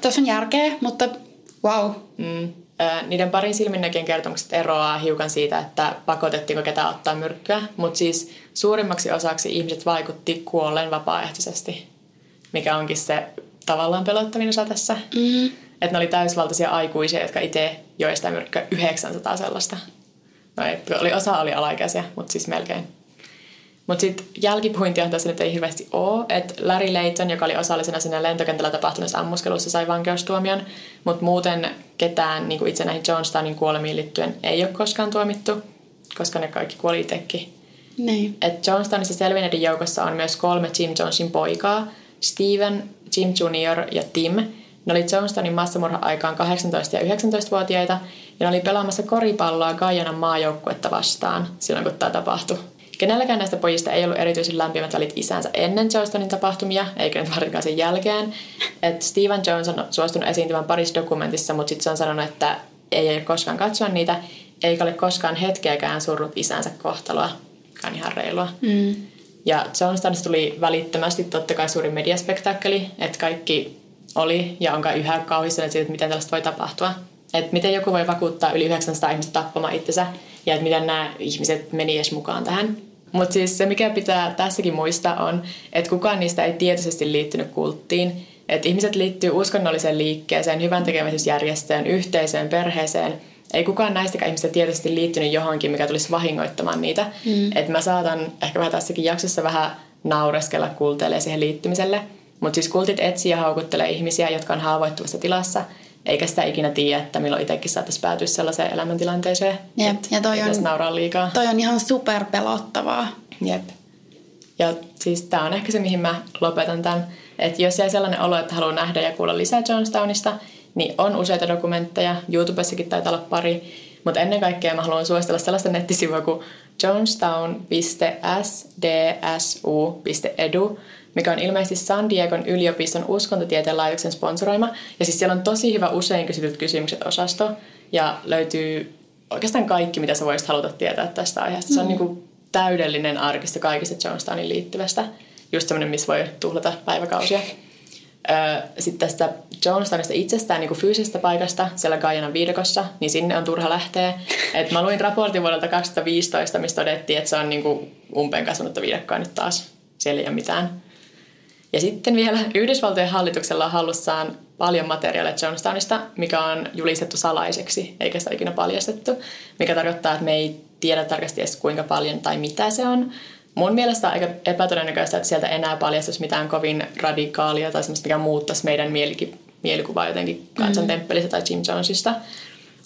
tuossa on järkeä, mutta... Wow. Mm. Niiden parin silminnäkien kertomukset eroaa hiukan siitä, että pakotettiinko ketään ottaa myrkkyä, mutta siis suurimmaksi osaksi ihmiset vaikutti kuolleen vapaaehtoisesti, mikä onkin se tavallaan pelottavin osa tässä. Mm. Että ne oli täysvaltaisia aikuisia, jotka itse joi sitä myrkkyä yhdeksänsataa sellaista. No ei, oli, osa oli alaikäisiä, mutta siis melkein. Mutta sitten jälkipuintihan tässä nyt ei hirveästi ole, että Larry Layton, joka oli osallisena siinä lentokentällä tapahtuneessa ammuskelussa, sai vankeustuomion, mutta muuten ketään niin kuin itse näihin Jonestownin kuolemiin liittyen ei ole koskaan tuomittu, koska ne kaikki kuoli itsekin. Niin. Että Jonestownissa selvinneiden joukossa on myös kolme Jim Jonesin poikaa, Steven, Jim juniori ja Tim. Ne oli Jonestownin massamurha-aikaan kahdeksantoista- ja yhdeksäntoistavuotiaita, ja ne oli pelaamassa koripalloa Guyanan maajoukkuetta vastaan silloin, kun tämä tapahtui. Kenelläkään näistä pojista ei ollut erityisen lämpimät välit isänsä ennen Jonestownin tapahtumia, eikä nyt varsinkaan sen jälkeen. Et Steven Jones on suostunut esiintymään parissa dokumentissa, mutta sitten se on sanonut, että ei ole koskaan katsoa niitä, eikä ole koskaan hetkeäkään surrut isänsä kohtaloa. Tämä on ihan reilua. Mm. Ja Jonestownista tuli välittömästi totta kai suuri mediaspektaakkeli, että kaikki oli ja onkaan yhä kauhistuneet siitä, että miten tällaista voi tapahtua. Että miten joku voi vakuuttaa yli yhdeksänsataa ihmistä tappamaan itsensä ja että miten nämä ihmiset meni edes mukaan tähän. Mutta siis se, mikä pitää tässäkin muistaa on, että kukaan niistä ei tietoisesti liittynyt kulttiin. Että ihmiset liittyy uskonnolliseen liikkeeseen, hyvän tekeväisyysjärjestöön, yhteisöön, perheeseen. Ei kukaan näistäkään ihmistä tietysti liittynyt johonkin, mikä tulisi vahingoittamaan niitä. Mm. Että mä saatan ehkä vähän tässäkin jaksossa vähän naureskella kulteille siihen liittymiselle. Mutta siis kultit etsii ja haukuttelee ihmisiä, jotka on haavoittuvassa tilassa, eikä sitä ikinä tiedä, että milloin itsekin saattaisi päätyä sellaiseen elämäntilanteeseen. Jep. Et, ja toi on, nauraa liikaa. Toi on ihan superpelottavaa. Jep. Ja siis tää on ehkä se, mihin mä lopetan tämän. Että jos jäi sellainen olo, että haluaa nähdä ja kuulla lisää Jonestownista, niin on useita dokumentteja, YouTubessakin taitaa olla pari, mutta ennen kaikkea mä haluan suositella sellaista nettisivua kuin jonestown piste s d s u piste e d u, mikä on ilmeisesti San Diegon yliopiston uskontotieteen laitoksen sponsoroima. Ja siis siellä on tosi hyvä usein kysytyt kysymykset -osasto ja löytyy oikeastaan kaikki, mitä sä voisit haluta tietää tästä aiheesta. Se on mm-hmm. niin kuin täydellinen arkisto kaikista Jonestownin liittyvästä, just semmoinen, missä voi tuhlata päiväkausia. Sitten tästä Jonestownista itsestään niin kuin fyysisestä paikasta siellä Guyanan viidakossa, niin sinne on turha lähteä. Et mä luin raportin vuodelta kaksituhattaviisitoista, missä todettiin, että se on niin kuin umpeen kasvanutta viidakkoa nyt taas. Siellä ei ole mitään. Ja sitten vielä Yhdysvaltojen hallituksella on hallussaan paljon materiaalia Jonestownista, mikä on julistettu salaiseksi, eikä sitä ikinä paljastettu. Mikä tarkoittaa, että me ei tiedä tarkasti edes kuinka paljon tai mitä se on. Mun mielestä on aika epätodennäköistä, että sieltä enää paljastuisi mitään kovin radikaalia tai semmoista, mikä muuttaisi meidän mielikuvaa jotenkin kansantemppelistä tai Jim Jonesista,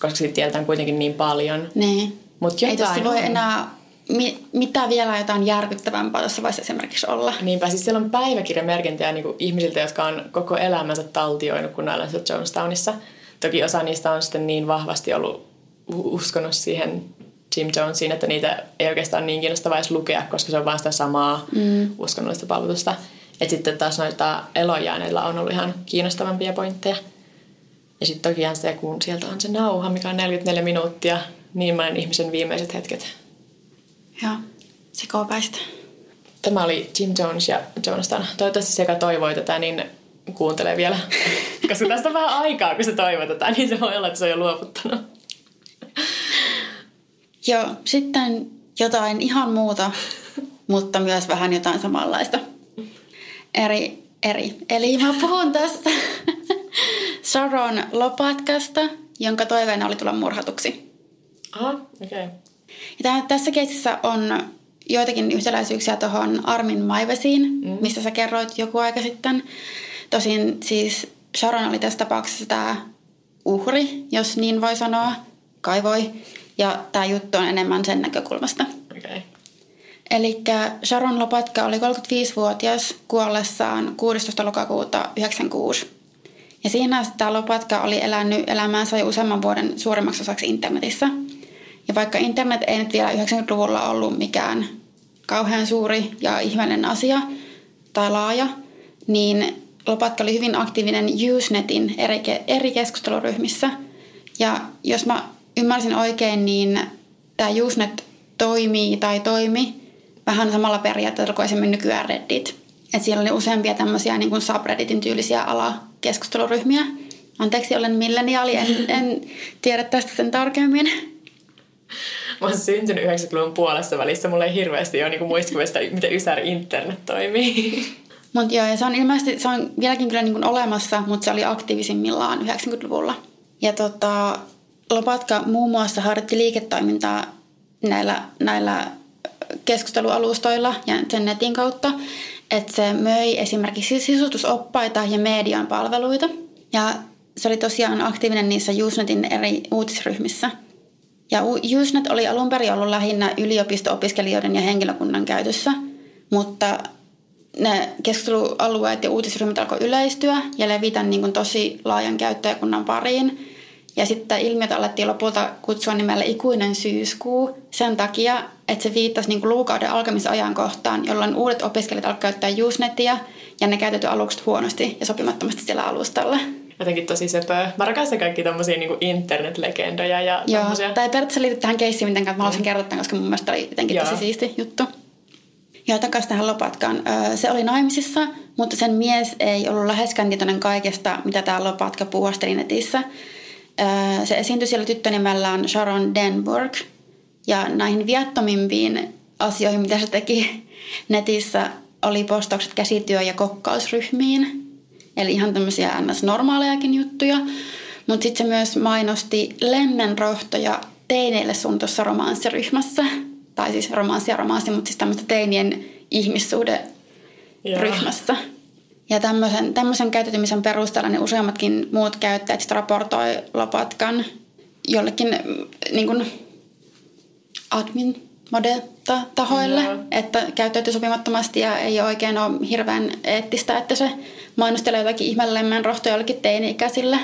koska siitä tiedetään kuitenkin niin paljon. Niin. Mut ei tässä voi enää mi- mitään vielä jotain järkyttävämpää tässä voisi esimerkiksi olla. Niinpä, siis siellä on päiväkirjamerkintöjä niin kuin ihmisiltä, jotka on koko elämänsä taltioinut, kun näillä on Jonestownissa. Toki osa niistä on sitten niin vahvasti ollut uskonut siihen Jim Jonesiin, että niitä ei oikeastaan niin kiinnostavaa edes lukea, koska se on vaan sitä samaa mm. uskonnollista palvelusta. Et sitten taas noita elojääneillä on ollut ihan kiinnostavampia pointteja. Ja sitten tokihan se, kun sieltä on se nauha, mikä on neljäkymmentäneljä minuuttia, niin monen ihmisen viimeiset hetket. Joo, se koopäistä. Tämä oli Jim Jones ja Jonestown. Toivottavasti sekä toivoi tätä, niin kuuntelee vielä. Koska tästä on vähän aikaa, kun se toivoi tätä, niin se voi olla, että se on jo luovuttanut. Joo, sitten jotain ihan muuta, mutta myös vähän jotain samanlaista. Eri, eri. Eli mä puhun tästä Sharon Lopatkasta, jonka toiveena oli tulla murhatuksi. Aha, okei. Okay. Tässä keisissä on joitakin yhtäläisyyksiä tuohon Armin Meiwesiin, mm. mistä sä kerroit joku aika sitten. Tosin siis Sharon oli tässä tapauksessa tämä uhri, jos niin voi sanoa. Kai voi. Ja tämä juttu on enemmän sen näkökulmasta. Okay. Eli Sharon Lopatka oli kolmekymmentäviisivuotias kuollessaan kuudestoista lokakuuta yhdeksänkymmentäkuusi. Ja siinä tämä Lopatka oli elänyt elämäänsä jo useamman vuoden suurimmaksi osaksi internetissä. Ja vaikka internet ei nyt vielä yhdeksänkymmentäluvulla ollut mikään kauhean suuri ja ihmeellinen asia tai laaja, niin Lopatka oli hyvin aktiivinen Usenetin eri, ke- eri keskusteluryhmissä. Ja jos mä ymmärsin oikein, niin tämä Usenet toimii tai toimi vähän samalla periaatteella kuin esimerkiksi nykyään Reddit. Et siellä oli useampia tämmöisiä niin kuin subredditin tyylisiä alakeskusteluryhmiä. Anteeksi, olen milleniaali, en, en tiedä tästä sen tarkemmin. Mä oon syntynyt yhdeksänkymmentäluvun puolessa välissä, mulla ei hirveästi ole niin muistikuvista, miten Ysäri internet toimii. Mut joo, ja se on ilmeisesti, se on vieläkin kyllä niin kuin olemassa, mutta se oli aktiivisimmillaan yhdeksänkymmentäluvulla. Ja tota, Lopatka muun muassa harjoitti liiketoimintaa näillä, näillä keskustelualustoilla ja sen netin kautta, että se möi esimerkiksi sisustusoppaita ja median palveluita. Ja se oli tosiaan aktiivinen niissä Usenetin eri uutisryhmissä. Ja Usenet oli alun perin ollut lähinnä yliopisto-opiskelijoiden ja henkilökunnan käytössä, mutta ne keskustelualueet ja uutisryhmät alkoi yleistyä ja levitä niin kuin tosi laajan käyttäjäkunnan pariin. Ja sitten ilmiötä alettiin lopulta kutsua nimellä ikuinen syyskuu sen takia, että se viittasi niin kuin luukauden alkamisajankohtaan, jolloin uudet opiskelijat alkoivat käyttää Usenetia ja ne käytetty alukset huonosti ja sopimattomasti siellä alustalla. Jotenkin tosi söpöä. Mä rakastan kaikki tommosia niin kuin internetlegendoja ja tommosia. Joo, tai periaatteessa liity tähän keissiin mitenkään, mä haluaisin kertoa tämän, koska mun mielestä oli jotenkin Joo. tosi siisti juttu. Joo, takaisin tähän Lopatkaan. Se oli naimisissa, mutta sen mies ei ollut läheskään tietoinen kaikesta, mitä tää Lopatka puuhasteli netissä. Se esiintyi siellä tyttönimellään Sharon Denburg. Ja näihin viattomimpiin asioihin, mitä se teki netissä, oli postaukset käsityö- ja kokkausryhmiin. Eli ihan tämmöisiä ns-normaalejakin juttuja. Mutta sitten se myös mainosti lemmenrohtoja teineille suunnitussa romanssiryhmässä. Tai siis romanssi ja romanssi, mutta siis tämmöistä teinien ihmissuhderyhmässä. Yeah. Ja tämmöisen, tämmöisen käytetymisen perusteella ne useammatkin muut käyttäjät sitten raportoi Lopatkan jollekin niin kuin admin mode-tahoille, yeah. että käyttäytyy sopimattomasti ja ei oikein ole hirveän eettistä, että se mainostelee jotakin ihmeellemmän rohtoja jollekin teini-ikäisille.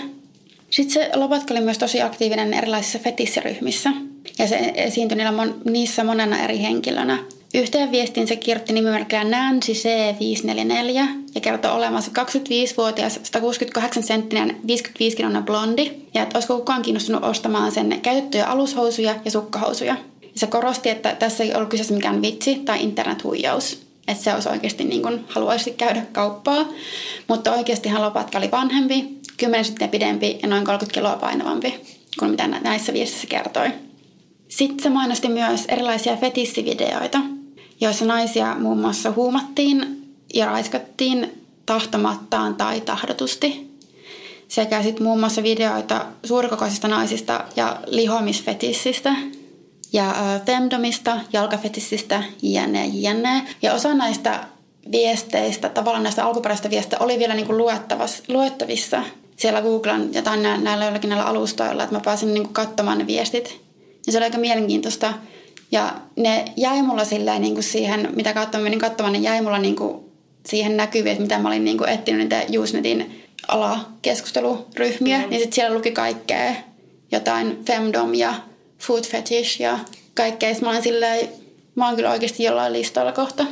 Sitten se Lopatka oli myös tosi aktiivinen erilaisissa fetissiryhmissä. Ja se esiintyi niissä monena eri henkilönä. Yhteen viestiin se kirjoitti nimimerkillä Nancy C viisi neljä neljä ja kertoi olevansa kaksikymmentäviisivuotias, satakuusikymmentäkahdeksansenttinen, viisikymmentäviisikiloinen blondi. Ja että olisiko kukaan kiinnostunut ostamaan sen käytettyjä alushousuja ja sukkahousuja. Ja se korosti, että tässä ei ollut kyseessä mikään vitsi tai internethuijaus. Että se olisi oikeasti niin kuin haluaisi käydä kauppaa. Mutta oikeastihan Lopatka oli vanhempi, kymmenen senttiä pidempi ja noin kolmekymmentä kiloa painavampi kuin mitä näissä viestissä kertoi. Sitten se mainosti myös erilaisia fetissivideoita, joissa naisia muun muassa huumattiin ja raiskattiin tahtomattaan tai tahdotusti. Sekä sitten muun muassa videoita suurikokoisista naisista ja lihomisfetissistä ja femdomista, jalkafetissistä, jne, jne. Ja osa näistä viesteistä, tavallaan näistä alkuperäisistä viesteistä oli vielä niinku luettavissa. Siellä googlan jotain näillä jollakin näillä alustoilla, että mä pääsin niinku katsomaan ne viestit. Ja se oli aika mielenkiintoista. Ja ne jäi mulla silleen niin kuin siihen, mitä kautta mä menin katsomaan, ne jäi mulla niin kuin siihen näkyviin, että mitä mä olin niin kuin etsinyt niitä Usenetin alakeskusteluryhmiä. Mm. Niin sitten siellä luki kaikkea, jotain femdom ja food fetish ja kaikkea. Sitten mä olin silleen, mä oon kyllä oikeasti jollain listalla kohta.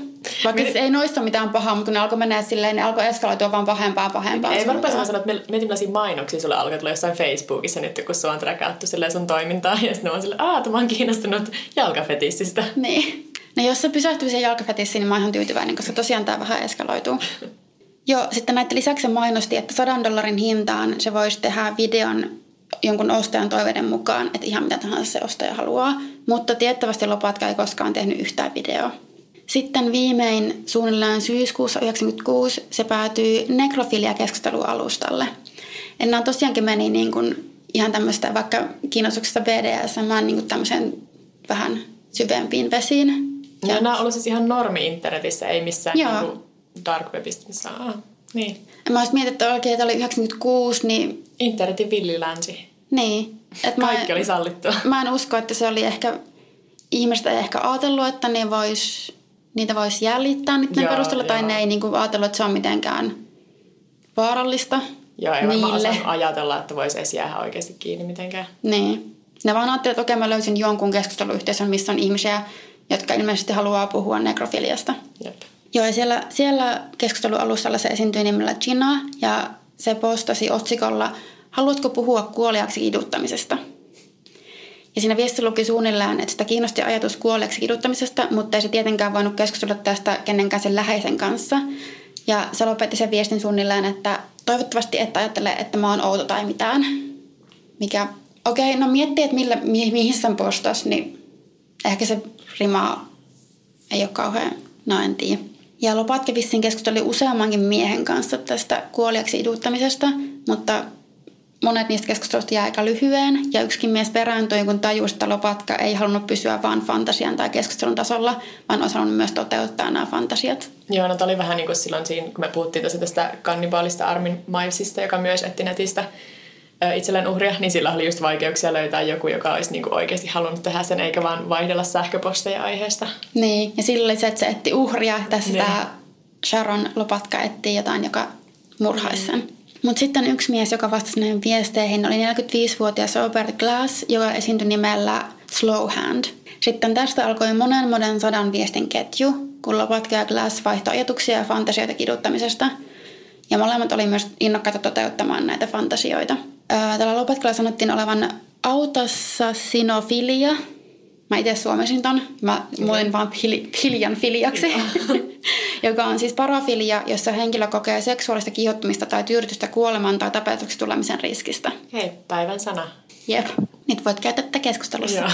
Vaikka Mietin... siis ei noista mitään pahaa, mutta kun ne alkoi mennä silleen, ne alkoi eskaloitua vaan pahempaa pahempaa. Ei varmaan sanoa, että mietin millaisia mainoksia sulle alkoi tulla jossain Facebookissa nyt, kun sua on träkätty sun toimintaa. Ja sitten on silleen, aah, mä oon kiinnostunut jalkafetissistä. Niin. No jos se pysähtyy siihen jalkafetissiin, niin mä oon ihan tyytyväinen, koska tosiaan tää vähän eskaloituu. Joo, sitten näiden lisäksi mainosti, että sadan dollarin hintaan se voisi tehdä videon jonkun ostajan toiveiden mukaan, että ihan mitä tahansa se ostaja haluaa. Mutta tiettävästi Lopatka ei koskaan tehnyt yhtään videoa. Sitten viimein suunnilleen syyskuussa yhdeksänkymmentäkuusi se päätyi nekrofilia-keskustelualustalle. Ja nämä tosiaankin meni niin kuin ihan tämmöistä, vaikka kiinnostuksesta B D S M, niin kuin tämmöiseen vähän syvempiin vesiin. Ja no, nämä on ollut siis ihan normi internetissä, ei missään niin dark webistä missään. Ah, niin. Mä olisin mietin, että oikein, että oli yhdeksänkymmentäkuusi, niin... Internetin villilänsi. Niin. Että kaikki mä, oli sallittua. Mä en usko, että se oli ehkä... Ihmiset ei ehkä ajatellut, että ne vois... Niitä voisi jäljittää niiden joo, perusteella, joo. tai ne ei niinku ajatella, että se on mitenkään vaarallista joo, ei niille. Joo, ei varmaan ajatella, että voisi edes jäädä oikeasti kiinni mitenkään. Niin. Ne vaan ajattelivat, että okei, mä löysin jonkun keskusteluyhteisön, missä on ihmisiä, jotka ilmeisesti haluaa puhua nekrofiliasta. Jep. Joo, ja siellä, siellä keskustelualustalla se esiintyi nimellä Gina, ja se postasi otsikolla "Haluatko puhua kuoliaksi iduttamisesta?" Ja siinä viesti luki suunnilleen, että sitä kiinnosti ajatus kuolleeksi kiduttamisesta, mutta ei se tietenkään voinut keskustella tästä kenenkään sen läheisen kanssa. Ja se lopetti sen viestin suunnilleen, että toivottavasti et ajattele, että mä oon outo tai mitään. Mikä, okei, okay, no miettii, että millä, mi- mihin sen postas, niin ehkä se rimaa ei ole kauhean, no en tiedä. Ja Lopatka vissiin keskusteli useammankin miehen kanssa tästä kuoliaksi iduttamisesta, mutta... Monet niistä keskustelusta jää aika lyhyen ja yksikin mies perääntyi, kun tajusi, että Lopatka ei halunnut pysyä vaan fantasian tai keskustelun tasolla, vaan olisi halunnut myös toteuttaa nämä fantasiat. Joo, no tämä oli vähän niin kuin silloin siinä, kun me puhuttiin tästä kannibaalista Armin Meiwesista, joka myös etti netistä itselleen uhria, niin sillä oli just vaikeuksia löytää joku, joka olisi niinku oikeasti halunnut tehdä sen, eikä vaan vaihdella sähköposteja aiheesta. Niin, ja sillä oli se, että se etti uhria. Tässä niin. Tämä Sharon Lopatka etti jotain, joka murhaisi sen. Mutta sitten yksi mies, joka vastasi näihin viesteihin, oli neljäkymmentäviisivuotias Robert Glass, joka esiintyi nimellä Slow Hand. Sitten tästä alkoi monen monen sadan viestin ketju, kun Lopatka ja Glass vaihtoi ajatuksia ja fantasioita kiduttamisesta. Ja molemmat oli myös innokkaita toteuttamaan näitä fantasioita. Tällä Lopatkalla sanottiin olevan autossasinofilia. Mä itse suomisin ton. Mä muulin vaan pili, piljan filiaksi. Joka on siis parafilia, jossa henkilö kokee seksuaalista kiihottumista tai tyydytystä kuoleman tai tapetuksi tulemisen riskistä. Hei, päivän sana. Jep. Nyt voit käyttää tätä keskustelussa. Joo.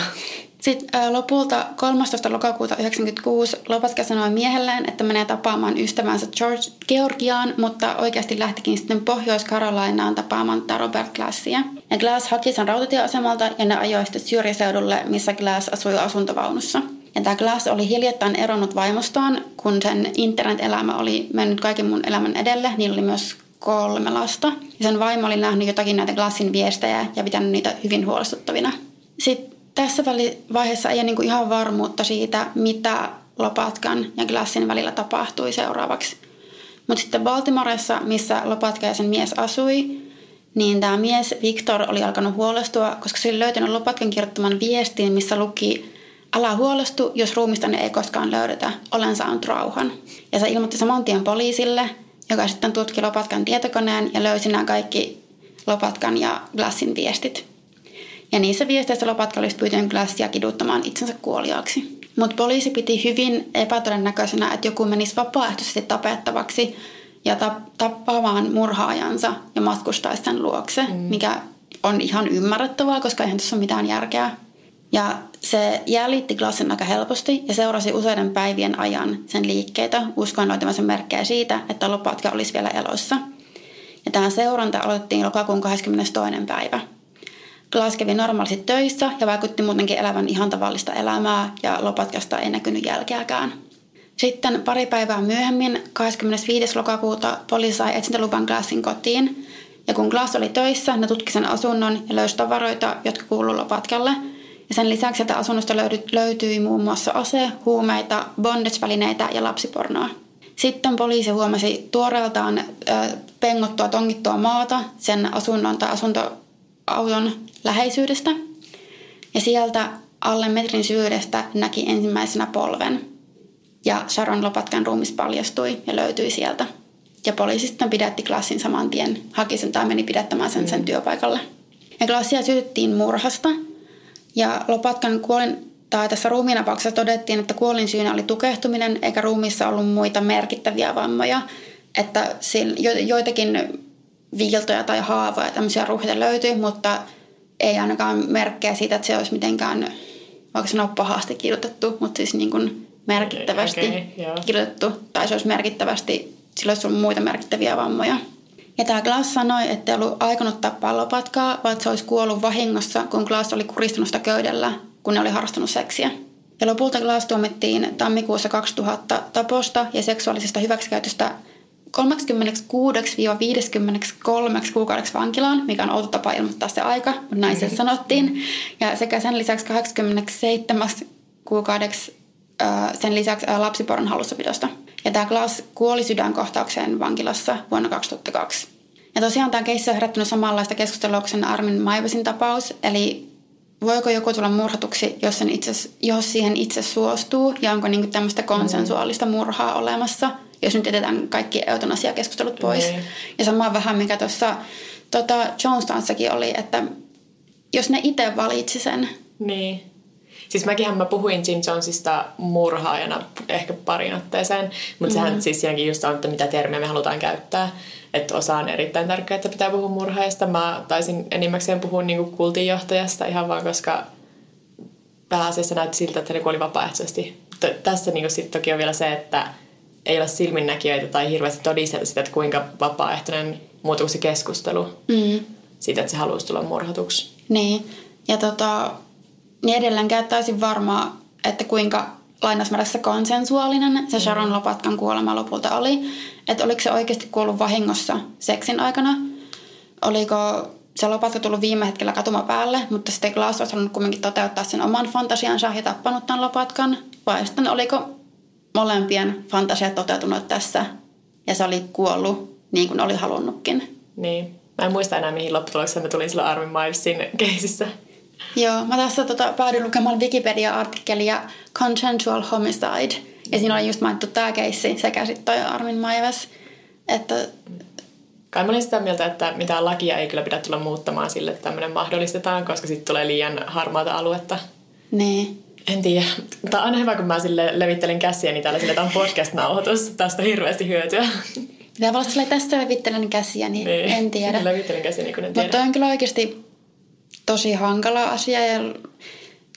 Sitten lopulta kolmastoista lokakuuta yhdeksänkymmentäkuusi Lopatka sanoi miehelleen, että menee tapaamaan ystävänsä George, Georgiaan, mutta oikeasti lähtikin sitten Pohjois-Karolainaan tapaamaan Robert Glassia. Ja Glass haki sen rautatieasemalta ja ne ajoi sitten syrjäseudulle, missä Glass asui asuntovaunussa. Ja tämä Glass oli hiljattain eronnut vaimostaan, kun sen internet-elämä oli mennyt kaiken mun elämän edelle. Niillä oli myös kolme lasta. Ja sen vaimo oli nähnyt jotakin näitä Glassin viestejä ja pitänyt niitä hyvin huolestuttavina. Sitten tässä vaiheessa ei ole niinku ihan varmuutta siitä, mitä Lopatkan ja Glassin välillä tapahtui seuraavaksi. Mutta sitten Baltimoressa, missä Lopatka ja sen mies asui, niin tämä mies Victor oli alkanut huolestua, koska se oli löytänyt Lopatkan kirjoittaman viestin, missä luki: "Älä huolestu, jos ruumistanne ei koskaan löydetä. Olen saanut rauhan." Ja se ilmoitti saman tien poliisille, joka sitten tutki Lopatkan tietokoneen ja löysi nämä kaikki Lopatkan ja Glassin viestit. Ja niissä viesteissä Lopatka olisi pyytänyt Glassia kiduttamaan itsensä kuoliaaksi. Mutta poliisi piti hyvin epätodennäköisenä, että joku menisi vapaaehtoisesti tapettavaksi ja tap- tappaamaan murhaajansa ja matkustaisi sen luokse, mm. mikä on ihan ymmärrettävää, koska eihän tuossa ole mitään järkeä. Ja se jäljitti Glassin aika helposti ja seurasi useiden päivien ajan sen liikkeitä, uskoen löytämänsä merkkejä siitä, että Lopatka olisi vielä elossa. Ja tämä seuranta aloitettiin lokakuun kahdeskymmenestoinen päivä. Glass kävi normaalisti töissä ja vaikutti muutenkin elävän ihan tavallista elämää ja Lopatkasta ei näkynyt jälkeäkään. Sitten pari päivää myöhemmin, kahdeskymmenesviides lokakuuta, poliisi sai etsintäluvan Glassin kotiin. Ja kun Glass oli töissä, ne tutki sen asunnon ja löysi tavaroita, jotka kuului Lopatkalle. Ja sen lisäksi, että asunnosta löydy, löytyi muun muassa ase, huumeita, bondage-välineitä ja lapsipornoa. Sitten poliisi huomasi tuoreeltaan ö, pengottua, tongittua maata sen asunnon tai asuntoauton läheisyydestä. Ja sieltä alle metrin syvyydestä näki ensimmäisenä polven. Ja Sharon Lopatkan ruumis paljastui ja löytyi sieltä. Ja poliisi sitten pidätti Glassin saman tien, haki sen tai meni pidättämään sen sen työpaikalle. Ja Glassia syytettiin murhasta. Ja Lopatkan kuolin, tai tässä ruumiinapauksessa todettiin, että kuolinsyynä oli tukehtuminen, eikä ruumiissa ollut muita merkittäviä vammoja. Että joitakin viiltoja tai haavoja, tämmöisiä ruuhita löytyi, mutta ei ainakaan merkkejä siitä, että se olisi mitenkään, vaikka sanoa pahasti kidutettu, mutta siis niin kuin merkittävästi okay, okay, kidutettu. Tai se olisi merkittävästi, sillä olisi ollut muita merkittäviä vammoja. Ja tämä Glass sanoi, että ei ollut aikonut tappaa Lopatkaa, vaan se olisi kuollut vahingossa, kun Glass oli kuristunut sitä köydellä, kun ne oli harrastanut seksiä. Ja lopulta Glass tuomittiin tammikuussa kaksituhatta taposta ja seksuaalisesta hyväksikäytöstä kolmekymmentäkuudesta viiteenkymmeneenkolmeen kuukaudeksi vankilaan, mikä on outo tapa ilmoittaa se aika, mutta näin se sanottiin. Ja sekä sen lisäksi kahdeksankymmentäseitsemän kuukaudeksi sen lisäksi lapsiporon hallussapidosta. Ja tämä Glass kuoli sydänkohtaukseen vankilassa vuonna kaksituhattakaksi. Ja tosiaan tämä keissi on herättänyt samanlaista keskustelua kuin sen Armin Meiwesin tapaus. Eli voiko joku tulla murhatuksi, jos, sen itse, jos siihen itse suostuu? Ja onko niinku tämmöistä konsensuaalista murhaa olemassa? Jos nyt jätetään kaikki eutanasiakeskustelut pois. Mm. Ja sama vähän, mikä tuossa tota Jonestownsakin oli, että jos ne itse valitsi sen. Niin. Siis mäkinhän mä puhuin Jim Jonesista murhaajana ehkä parin otteeseen, mutta mm-hmm. sehän siis jäänkin just on, että mitä termiä me halutaan käyttää. Että osa on erittäin tärkeää, että pitää puhua murhaajasta. Mä taisin enimmäkseen puhua niinku kultinjohtajasta ihan vaan, koska pääasiassa näytti siltä, että ne kuoli vapaaehtoisesti. T- tässä niinku sit toki on vielä se, että ei ole silminnäkijöitä tai hirveästi todisteta sitä, että kuinka vapaaehtoinen muuta kuin se keskustelu mm-hmm. siitä, että se haluaisi tulla murhatuksi. Niin, ja tota... niin edelleenkään täysin varmaa, että kuinka lainausmerkissä konsensuaalinen se Sharon Lopatkan kuolema lopulta oli. Että oliko se oikeasti kuollut vahingossa seksin aikana? Oliko se Lopatka tullut viime hetkellä katumapäälle, mutta sitten Glass olisi halunnut kumminkin toteuttaa sen oman fantasiansa ja tappanut tämän Lopatkan. Vai sitten oliko molempien fantasiat toteutunut tässä ja se oli kuollut niin kuin oli halunnutkin. Niin. Mä en muista enää mihin lopputulokseen mä tulin silloin Armin Meiwesin keisissä. Joo, mä tässä tota, päädyin lukemaan Wikipedia-artikkelia Consensual Homicide. Ja siinä oli just mainittu tää keissi sekä sitten toi Armin Meiwes. Että... Kai mä olin sitä mieltä, että mitään lakia ei kyllä pidä tulla muuttamaan sille, että tämmöinen mahdollistetaan, koska sitten tulee liian harmaata aluetta. Niin. En tiedä. Tää on aina hyvä, kun mä sille levittelen käsiäni täällä sille, että on podcast-nauhoitus. Tästä on hirveästi hyötyä. Pitää olla silleen, tässä levittelen käsiäni, niin. En tiedä. Levittelen käsiäni, kun en tiedä. Mutta on kyllä oikeasti tosi hankala asia ja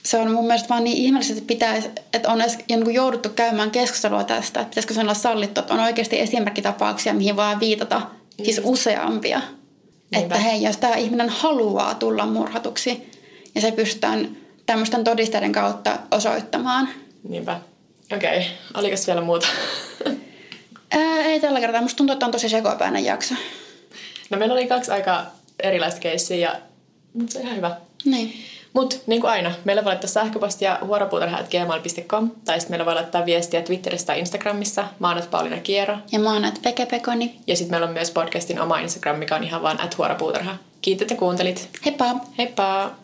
se on mun mielestä vaan niin ihmeellistä, että pitäisi, että on edes jouduttu käymään keskustelua tästä, että pitäisikö se olla sallittu, että on oikeasti esimerkkitapauksia, mihin vaan viitata, mm. siis useampia. Niinpä. Että hei, jos tämä ihminen haluaa tulla murhatuksi ja se pystytään tämmöisten todisteiden kautta osoittamaan. Niinpä. Okei. Okay. Olikos vielä muuta? Ää, ei tällä kertaa. Musta tuntuu, että on tosi sekopäinen jakso. No meillä oli kaksi aika erilaista keissiä ja mut se on ihan hyvä. Niin. Mut niin kuin aina, meillä voi laittaa sähköpostia huoropuutarha at gmail dot com tai sitten meillä voi laittaa viestiä Twitterissä tai Instagramissa. Mä oon Pauliina Kiero. Ja mä oon Pekepekoni. Ja sitten meillä on myös podcastin oma Instagram, mikä on ihan vaan at huoropuutarha. Kiitos, että kuuntelit. Heippa! Heippa!